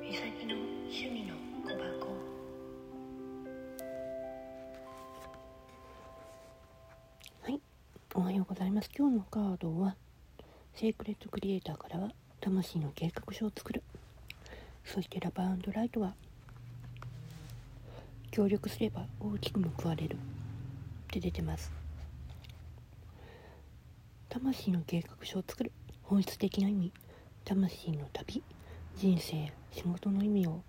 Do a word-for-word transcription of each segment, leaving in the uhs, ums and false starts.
美咲の趣味の小箱。はい、おはようございます。今日のカードはセークレットクリエイターからは魂の計画書を作る、そしてラブ&ライトは協力すれば大きく報われるって出てます。魂の計画書を作る、本質的な意味、魂の旅、人生、仕事の意味を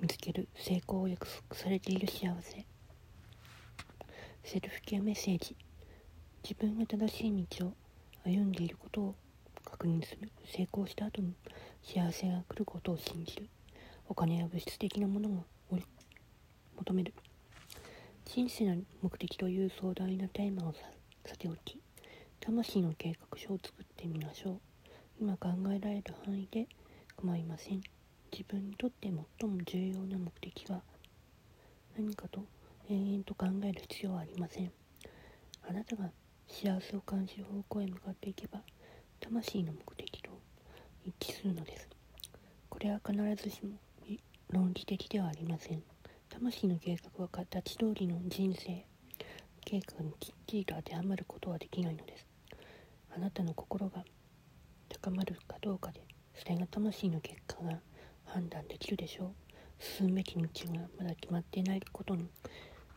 見つける、成功を約束されている幸せ、セルフケアメッセージ、自分が正しい道を歩んでいることを確認する、成功した後に幸せが来ることを信じる、お金や物質的なものを求める、人生の目的という壮大なテーマを さ, さておき、魂の計画書を作ってみましょう。今考えられる範囲で構いません。自分にとって最も重要な目的は何かと永遠と考える必要はありません。あなたが幸せを感じる方向へ向かっていけば、魂の目的と一致するのです。これは必ずしも論理的ではありません。魂の計画は形通りの人生計画にきっちりと当てはまることはできないのです。あなたの心が高まるかどうかで、それが魂の結果が判断できるでしょう。進むべき道がまだ決まっていないことに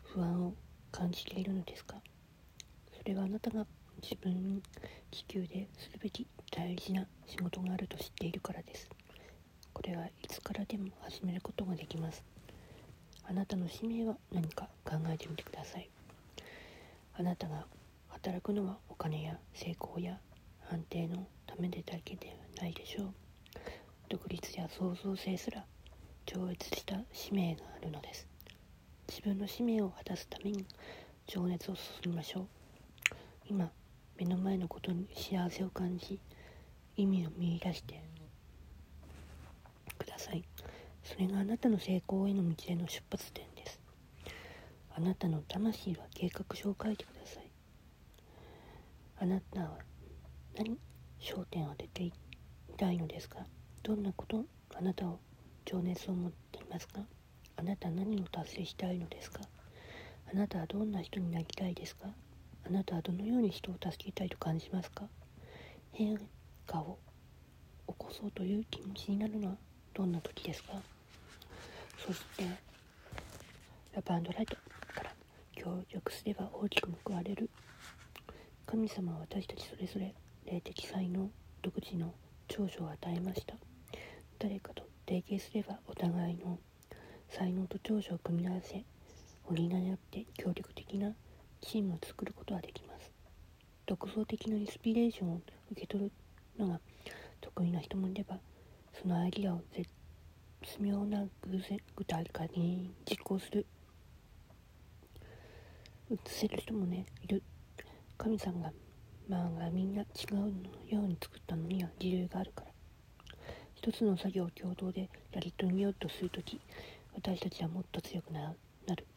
不安を感じているのですか？それはあなたが自分に地球でするべき大事な仕事があると知っているからです。これはいつからでも始めることができます。あなたの使命は何か考えてみてください。あなたが働くのはお金や成功や安定のためでだけではないでしょう。独立や創造性すら超越した使命があるのです。自分の使命を果たすために情熱を注ぎましょう。今目の前のことに幸せを感じ、意味を見出してください。それがあなたの成功への道への出発点です。あなたの魂は計画書を書いてください。あなたは何に焦点を当てていたいのですか？どんなこと、あなたを情熱を持っていますか？あなたは何を達成したいのですか？あなたはどんな人になりたいですか？あなたはどのように人を助けたいと感じますか？変化を起こそうという気持ちになるのはどんな時ですか？そして、ラブ&ライトから協力すれば大きく報われる。神様は私たちそれぞれ霊的才能、独自の長所を与えました。誰かと提携すればお互いの才能と長所を組み合わせ、補い合って協力的なチームを作ることはできます。独創的なインスピレーションを受け取るのが得意な人もいれば、そのアイデアを絶妙な偶然具体化に実行する、移せる人もね、いる。神さんがまあみんな違うのように作ったのには理由があるから。一つの作業を共同でやり遂げようとするとき、私たちはもっと強くなる。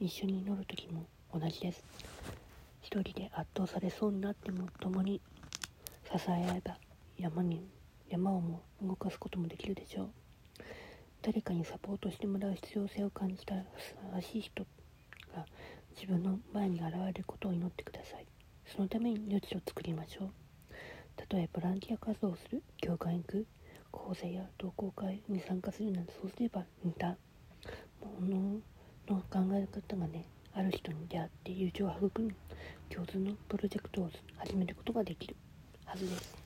一緒に乗るときも同じです。一人で圧倒されそうになっても、共に支え合えば山に山をも動かすこともできるでしょう。誰かにサポートしてもらう必要性を感じたふさわしい人が自分の前に現れることを祈ってください。そのために余地を作りましょう。例えばボランティア活動をする、教会に行く、講座や同好会に参加するなど、そうすれば似たものの考え方がね、ある人に出会って友情を育み、共通のプロジェクトを始めることができるはずです。